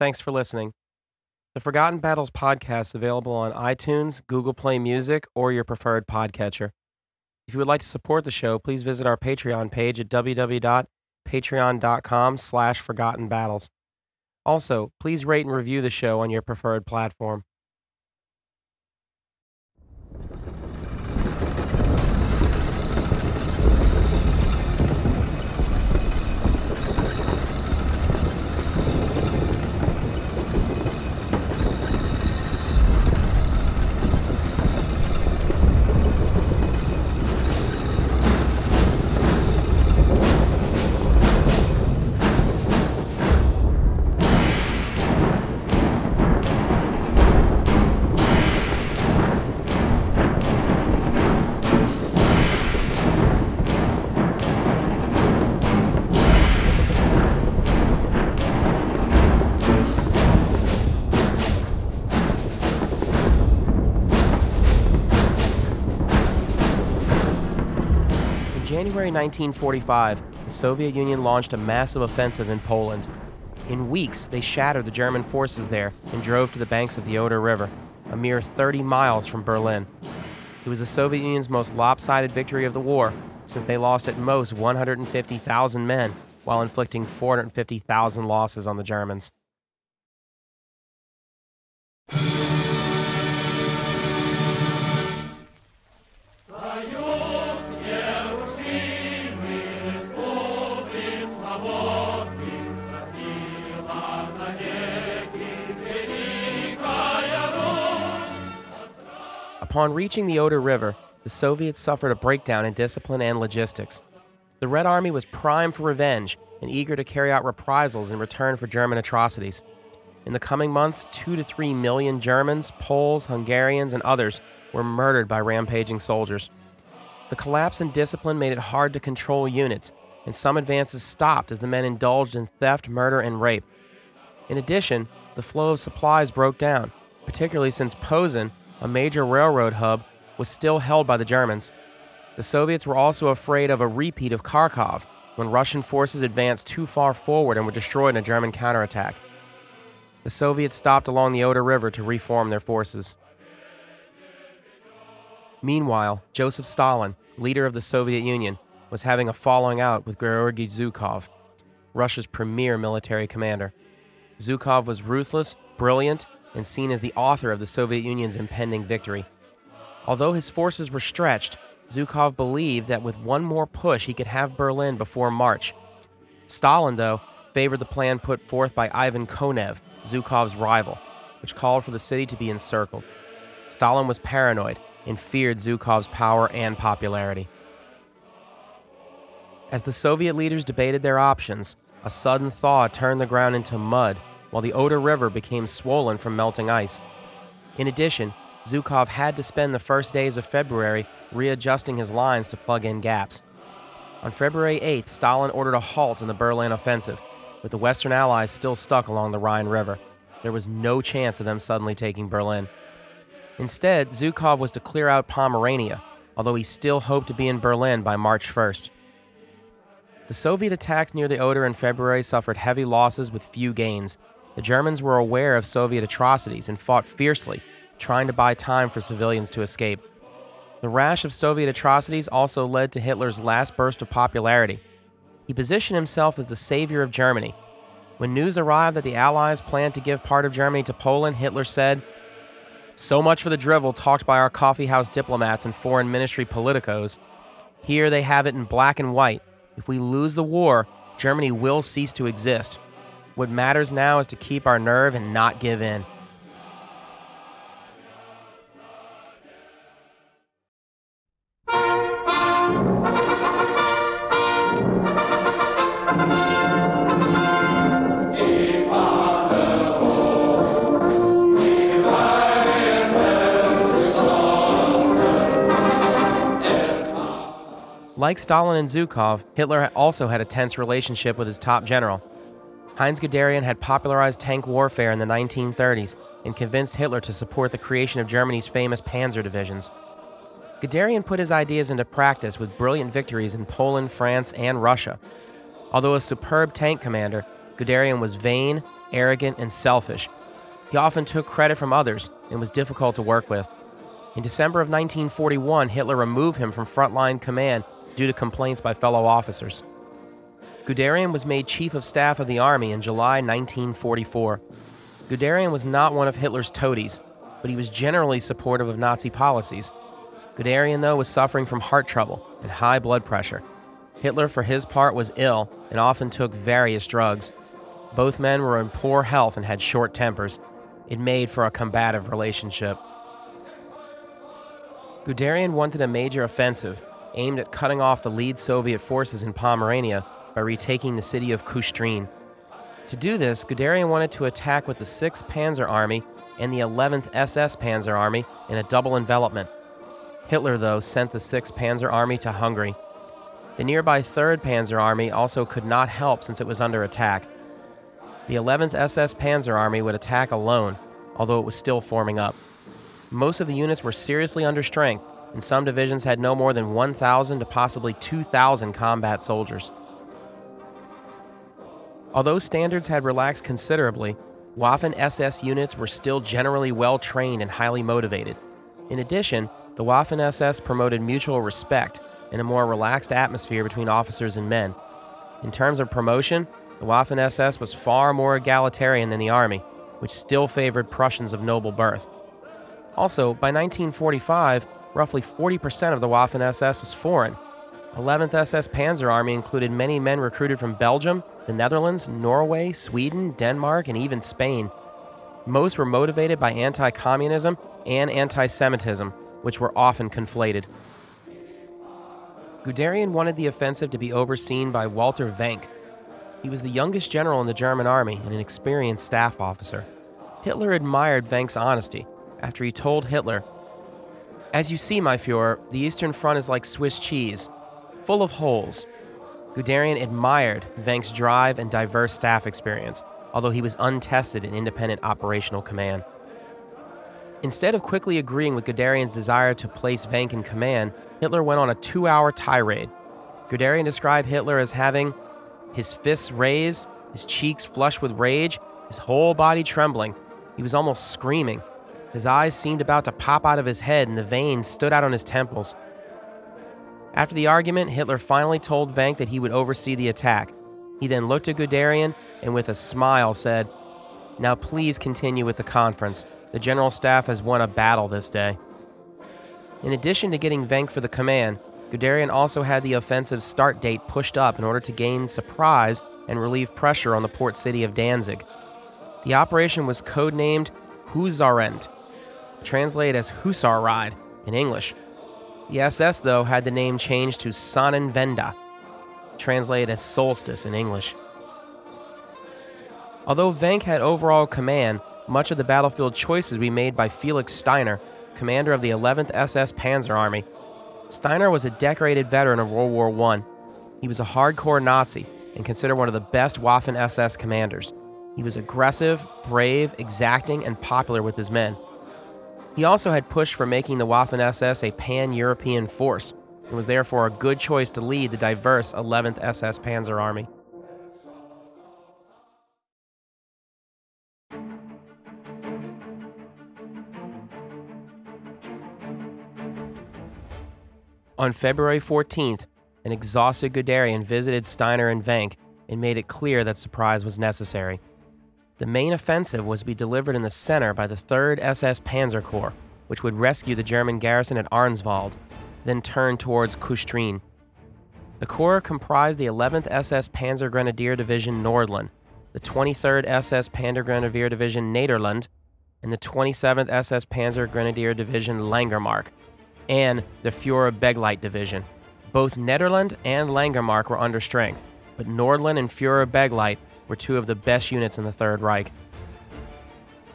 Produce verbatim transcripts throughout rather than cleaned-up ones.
Thanks for listening. The Forgotten Battles podcast is available on iTunes, Google Play Music, or your preferred podcatcher. If you would like to support the show, please visit our Patreon page at www.patreon.com slash Forgotten Battles. Also, please rate and review the show on your preferred platform. In nineteen forty-five, the Soviet Union launched a massive offensive in Poland. In weeks, they shattered the German forces there and drove to the banks of the Oder River, a mere thirty miles from Berlin. It was the Soviet Union's most lopsided victory of the war, since they lost at most one hundred fifty thousand men while inflicting four hundred fifty thousand losses on the Germans. Upon reaching the Oder River, the Soviets suffered a breakdown in discipline and logistics. The Red Army was primed for revenge and eager to carry out reprisals in return for German atrocities. In the coming months, two to three million Germans, Poles, Hungarians, and others were murdered by rampaging soldiers. The collapse in discipline made it hard to control units, and some advances stopped as the men indulged in theft, murder, and rape. In addition, the flow of supplies broke down, particularly since Posen, a major railroad hub, was still held by the Germans. The Soviets were also afraid of a repeat of Kharkov, when Russian forces advanced too far forward and were destroyed in a German counterattack. The Soviets stopped along the Oder River to reform their forces. Meanwhile, Joseph Stalin, leader of the Soviet Union, was having a falling out with Georgi Zhukov, Russia's premier military commander. Zhukov was ruthless, brilliant, and seen as the author of the Soviet Union's impending victory. Although his forces were stretched, Zhukov believed that with one more push he could have Berlin before March. Stalin, though, favored the plan put forth by Ivan Konev, Zhukov's rival, which called for the city to be encircled. Stalin was paranoid and feared Zhukov's power and popularity. As the Soviet leaders debated their options, a sudden thaw turned the ground into mud, while the Oder River became swollen from melting ice. In addition, Zhukov had to spend the first days of February readjusting his lines to plug in gaps. On February eighth, Stalin ordered a halt in the Berlin offensive. With the Western Allies still stuck along the Rhine River, there was no chance of them suddenly taking Berlin. Instead, Zhukov was to clear out Pomerania, although he still hoped to be in Berlin by March first. The Soviet attacks near the Oder in February suffered heavy losses with few gains. The Germans were aware of Soviet atrocities and fought fiercely, trying to buy time for civilians to escape. The rash of Soviet atrocities also led to Hitler's last burst of popularity. He positioned himself as the savior of Germany. When news arrived that the Allies planned to give part of Germany to Poland, Hitler said, "So much for the drivel talked by our coffeehouse diplomats and foreign ministry politicos. Here they have it in black and white. If we lose the war, Germany will cease to exist. What matters now is to keep our nerve and not give in." Like Stalin and Zhukov, Hitler also had a tense relationship with his top general. Heinz Guderian had popularized tank warfare in the nineteen thirties and convinced Hitler to support the creation of Germany's famous panzer divisions. Guderian put his ideas into practice with brilliant victories in Poland, France, and Russia. Although a superb tank commander, Guderian was vain, arrogant, and selfish. He often took credit from others and was difficult to work with. In December of nineteen forty-one, Hitler removed him from frontline command due to complaints by fellow officers. Guderian was made Chief of Staff of the Army in July nineteen forty-four. Guderian was not one of Hitler's toadies, but he was generally supportive of Nazi policies. Guderian, though, was suffering from heart trouble and high blood pressure. Hitler, for his part, was ill and often took various drugs. Both men were in poor health and had short tempers. It made for a combative relationship. Guderian wanted a major offensive aimed at cutting off the lead Soviet forces in Pomerania by retaking the city of Kustrin. To do this, Guderian wanted to attack with the sixth Panzer Army and the eleventh S S Panzer Army in a double envelopment. Hitler, though, sent the sixth Panzer Army to Hungary. The nearby third Panzer Army also could not help since it was under attack. The eleventh S S Panzer Army would attack alone, although it was still forming up. Most of the units were seriously under strength, and some divisions had no more than one thousand to possibly two thousand combat soldiers. Although standards had relaxed considerably, Waffen S S units were still generally well-trained and highly motivated. In addition, the Waffen S S promoted mutual respect and a more relaxed atmosphere between officers and men. In terms of promotion, the Waffen S S was far more egalitarian than the Army, which still favored Prussians of noble birth. Also, by nineteen forty-five, roughly forty percent of the Waffen S S was foreign. eleventh S S Panzer Army included many men recruited from Belgium, the Netherlands, Norway, Sweden, Denmark, and even Spain. Most were motivated by anti-communism and anti-Semitism, which were often conflated. Guderian wanted the offensive to be overseen by Walter Wenck. He was the youngest general in the German army and an experienced staff officer. Hitler admired Wenck's honesty after he told Hitler, "As you see, my Fuhrer, the Eastern Front is like Swiss cheese, full of holes." Guderian admired Wenck's drive and diverse staff experience, although he was untested in independent operational command. Instead of quickly agreeing with Guderian's desire to place Wenck in command, Hitler went on a two-hour tirade. Guderian described Hitler as having his fists raised, his cheeks flushed with rage, his whole body trembling. He was almost screaming. His eyes seemed about to pop out of his head and the veins stood out on his temples. After the argument, Hitler finally told Wenck that he would oversee the attack. He then looked at Guderian and with a smile said, "Now please continue with the conference. The General Staff has won a battle this day." In addition to getting Wenck for the command, Guderian also had the offensive start date pushed up in order to gain surprise and relieve pressure on the port city of Danzig. The operation was codenamed Husarend, translated as Hussar Ride in English. The S S, though, had the name changed to Sonnenwende, translated as Solstice in English. Although Wenck had overall command, much of the battlefield choices were made by Felix Steiner, commander of the eleventh S S Panzer Army. Steiner was a decorated veteran of World War One. He was a hardcore Nazi and considered one of the best Waffen S S commanders. He was aggressive, brave, exacting, and popular with his men. He also had pushed for making the Waffen S S a pan-European force and was therefore a good choice to lead the diverse eleventh S S Panzer Army. On February fourteenth, an exhausted Guderian visited Steiner and Wenck and made it clear that surprise was necessary. The main offensive was to be delivered in the center by the third S S Panzer Corps, which would rescue the German garrison at Arnswald, then turn towards Kustrin. The Corps comprised the eleventh S S Panzer Grenadier Division Nordland, the twenty-third S S Panzer Grenadier Division Nederland, and the twenty-seventh S S Panzer Grenadier Division Langermark, and the Fuhrer Begleit Division. Both Nederland and Langermark were under strength, but Nordland and Fuhrer Begleit were two of the best units in the Third Reich.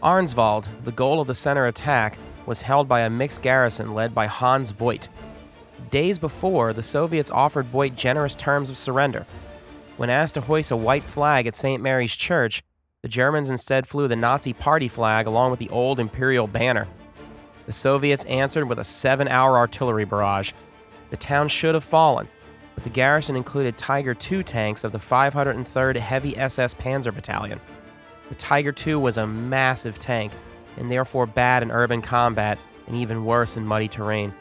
Arnswald, the goal of the center attack, was held by a mixed garrison led by Hans Voigt. Days before, the Soviets offered Voigt generous terms of surrender. When asked to hoist a white flag at Saint Mary's Church, the Germans instead flew the Nazi Party flag along with the old imperial banner. The Soviets answered with a seven-hour artillery barrage. The town should have fallen, but the garrison included Tiger two tanks of the five hundred third Heavy S S Panzer Battalion. The Tiger two was a massive tank, and therefore bad in urban combat, and even worse in muddy terrain.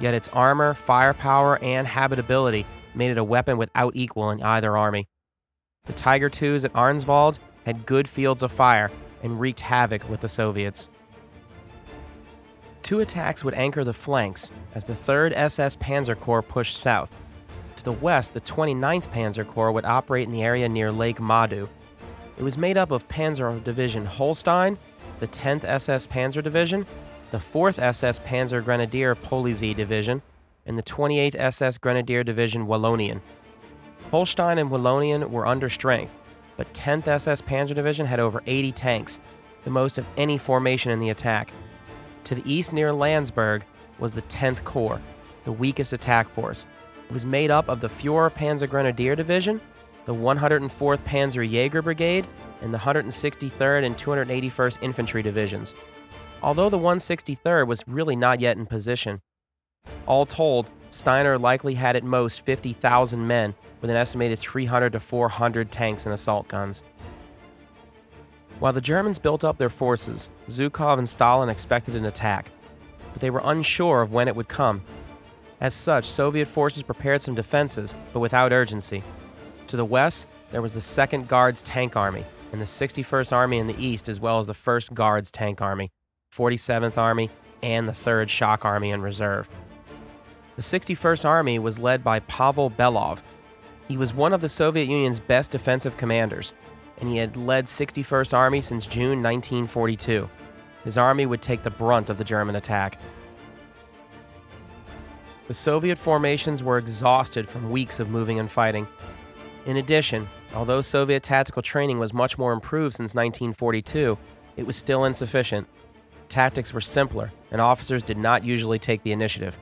Yet its armor, firepower, and habitability made it a weapon without equal in either army. The Tiger twos at Arnswald had good fields of fire and wreaked havoc with the Soviets. Two attacks would anchor the flanks as the third S S Panzer Corps pushed south. To the west, the twenty-ninth Panzer Corps would operate in the area near Lake Madu. It was made up of Panzer Division Holstein, the tenth S S Panzer Division, the fourth S S Panzer Grenadier Polizei Division, and the twenty-eighth S S Grenadier Division Wallonian. Holstein and Wallonian were under strength, but tenth S S Panzer Division had over eighty tanks, the most of any formation in the attack. To the east near Landsberg was the tenth Corps, the weakest attack force. It was made up of the Führer Panzer Grenadier Division, the one hundred fourth Panzer Jaeger Brigade, and the one hundred sixty-third and two hundred eighty-first Infantry Divisions. Although the one hundred sixty-third was really not yet in position. All told, Steiner likely had at most fifty thousand men with an estimated three hundred to four hundred tanks and assault guns. While the Germans built up their forces, Zhukov and Stalin expected an attack, but they were unsure of when it would come. As such, Soviet forces prepared some defenses, but without urgency. To the west, there was the second Guards Tank Army, and the sixty-first Army in the east, as well as the first Guards Tank Army, forty-seventh Army, and the third Shock Army in reserve. The sixty-first Army was led by Pavel Belov. He was one of the Soviet Union's best defensive commanders, and he had led sixty-first Army since June nineteen forty-two. His army would take the brunt of the German attack. The Soviet formations were exhausted from weeks of moving and fighting. In addition, although Soviet tactical training was much more improved since nineteen forty-two, it was still insufficient. Tactics were simpler, and officers did not usually take the initiative.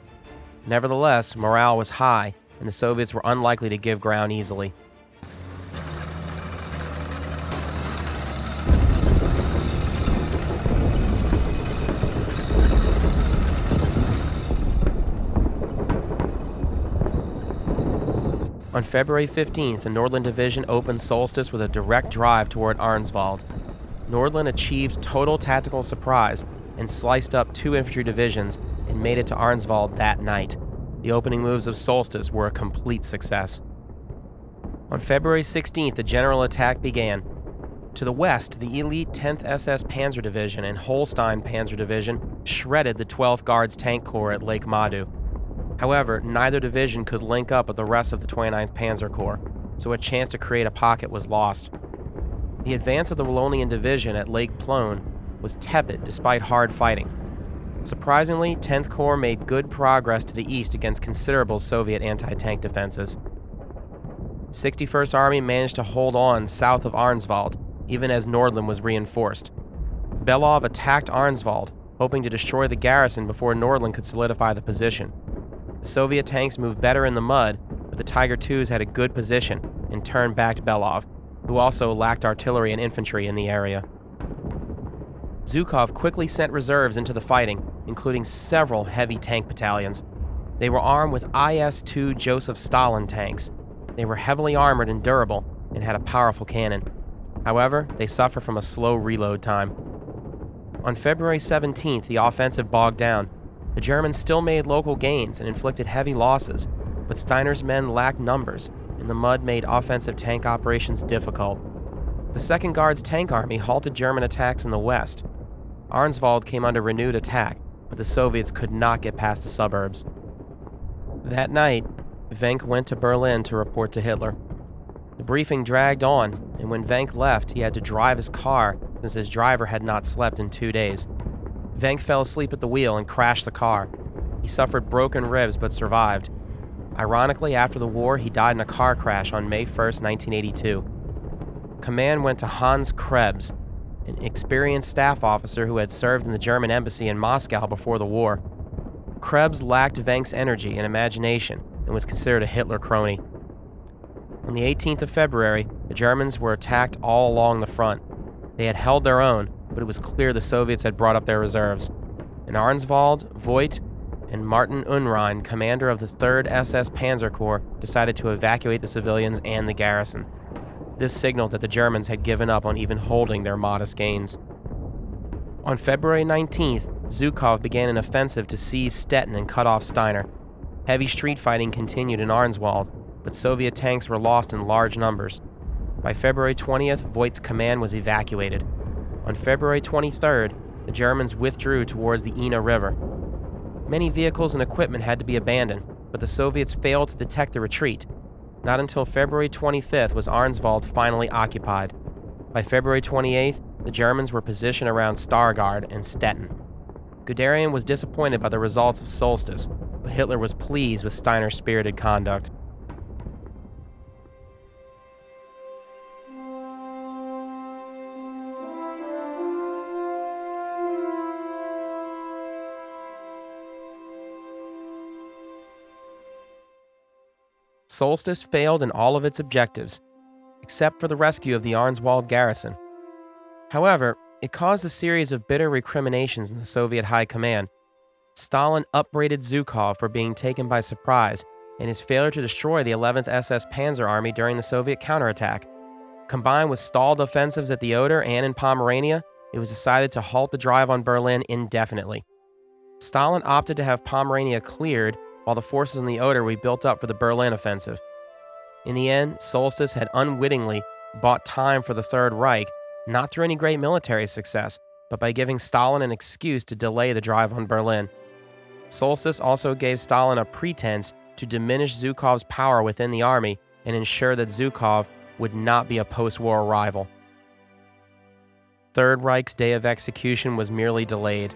Nevertheless, morale was high, and the Soviets were unlikely to give ground easily. On February fifteenth, the Nordland Division opened solstice with a direct drive toward Arnswald. Nordland achieved total tactical surprise and sliced up two infantry divisions and made it to Arnswald that night. The opening moves of Solstice were a complete success. On February sixteenth, the general attack began. To the west, the elite tenth S S Panzer Division and Holstein Panzer Division shredded the twelfth Guards Tank Corps at Lake Madu. However, neither division could link up with the rest of the twenty-ninth Panzer Corps, so a chance to create a pocket was lost. The advance of the Wallonian Division at Lake Plön was tepid despite hard fighting. Surprisingly, tenth Corps made good progress to the east against considerable Soviet anti-tank defenses. sixty-first Army managed to hold on south of Arnswald, even as Nordland was reinforced. Belov attacked Arnswald, hoping to destroy the garrison before Nordland could solidify the position. The Soviet tanks moved better in the mud, but the Tiger twos had a good position and turned back to Belov, who also lacked artillery and infantry in the area. Zhukov quickly sent reserves into the fighting, including several heavy tank battalions. They were armed with I S two Joseph Stalin tanks. They were heavily armored and durable, and had a powerful cannon. However, they suffered from a slow reload time. On February seventeenth, the offensive bogged down. The Germans still made local gains and inflicted heavy losses, but Steiner's men lacked numbers, and the mud made offensive tank operations difficult. The second Guards Tank Army halted German attacks in the west. Arnswald came under renewed attack, but the Soviets could not get past the suburbs. That night, Wenck went to Berlin to report to Hitler. The briefing dragged on, and when Wenck left, he had to drive his car since his driver had not slept in two days. Wenck fell asleep at the wheel and crashed the car. He suffered broken ribs but survived. Ironically, after the war, he died in a car crash on May first, nineteen eighty-two. Command went to Hans Krebs, an experienced staff officer who had served in the German embassy in Moscow before the war. Krebs lacked Wenck's energy and imagination and was considered a Hitler crony. On the eighteenth of February, the Germans were attacked all along the front. They had held their own, but it was clear the Soviets had brought up their reserves. In Arnswald, Voigt and Martin Unrein, commander of the third S S Panzer Corps, decided to evacuate the civilians and the garrison. This signaled that the Germans had given up on even holding their modest gains. On February nineteenth, Zhukov began an offensive to seize Stettin and cut off Steiner. Heavy street fighting continued in Arnswald, but Soviet tanks were lost in large numbers. By February twentieth, Voigt's command was evacuated. On February twenty-third, the Germans withdrew towards the Ina River. Many vehicles and equipment had to be abandoned, but the Soviets failed to detect the retreat. Not until February twenty-fifth was Arnswald finally occupied. By February twenty-eighth, the Germans were positioned around Stargard and Stettin. Guderian was disappointed by the results of Solstice, but Hitler was pleased with Steiner's spirited conduct. Solstice failed in all of its objectives, except for the rescue of the Arnswald garrison. However, it caused a series of bitter recriminations in the Soviet high command. Stalin upbraided Zhukov for being taken by surprise and his failure to destroy the eleventh S S Panzer Army during the Soviet counterattack. Combined with stalled offensives at the Oder and in Pomerania, it was decided to halt the drive on Berlin indefinitely. Stalin opted to have Pomerania cleared while the forces in the Oder were built up for the Berlin offensive. In the end, Solstice had unwittingly bought time for the Third Reich, not through any great military success, but by giving Stalin an excuse to delay the drive on Berlin. Solstice also gave Stalin a pretense to diminish Zhukov's power within the army and ensure that Zhukov would not be a post-war rival. Third Reich's day of execution was merely delayed.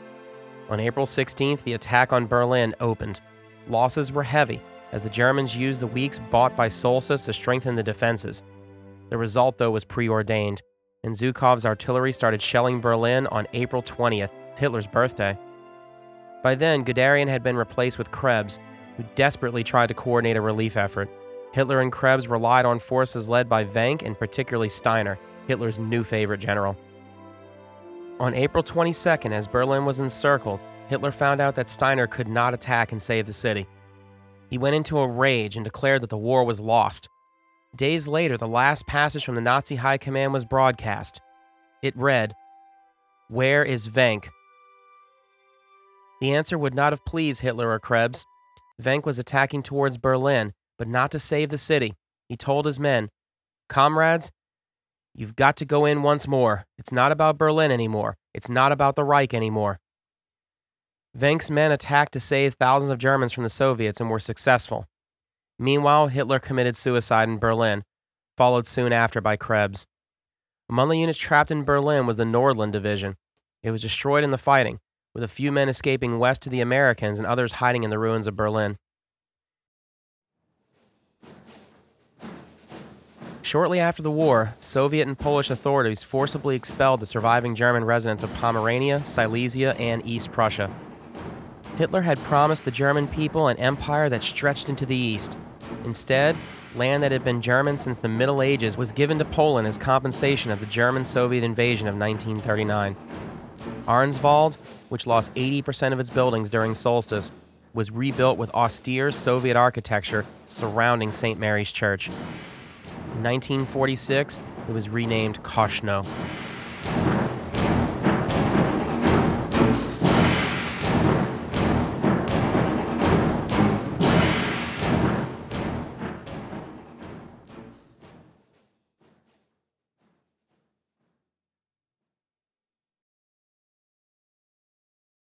On April sixteenth, the attack on Berlin opened. Losses were heavy, as the Germans used the weeks bought by Solstice to strengthen the defenses. The result, though, was preordained, and Zhukov's artillery started shelling Berlin on April twentieth, Hitler's birthday. By then, Guderian had been replaced with Krebs, who desperately tried to coordinate a relief effort. Hitler and Krebs relied on forces led by Wenck and particularly Steiner, Hitler's new favorite general. On April twenty-second, as Berlin was encircled, Hitler found out that Steiner could not attack and save the city. He went into a rage and declared that the war was lost. Days later, the last passage from the Nazi high command was broadcast. It read, "Where is Wenck?" The answer would not have pleased Hitler or Krebs. Wenck was attacking towards Berlin, but not to save the city. He told his men, "Comrades, you've got to go in once more. It's not about Berlin anymore. It's not about the Reich anymore." Wenck's men attacked to save thousands of Germans from the Soviets and were successful. Meanwhile, Hitler committed suicide in Berlin, followed soon after by Krebs. Among the units trapped in Berlin was the Nordland Division. It was destroyed in the fighting, with a few men escaping west to the Americans and others hiding in the ruins of Berlin. Shortly after the war, Soviet and Polish authorities forcibly expelled the surviving German residents of Pomerania, Silesia, and East Prussia. Hitler had promised the German people an empire that stretched into the east. Instead, land that had been German since the Middle Ages was given to Poland as compensation of the German-Soviet invasion of nineteen thirty-nine. Arnswald, which lost eighty percent of its buildings during Solstice, was rebuilt with austere Soviet architecture surrounding Saint Mary's Church. In nineteen forty-six, it was renamed Koschno.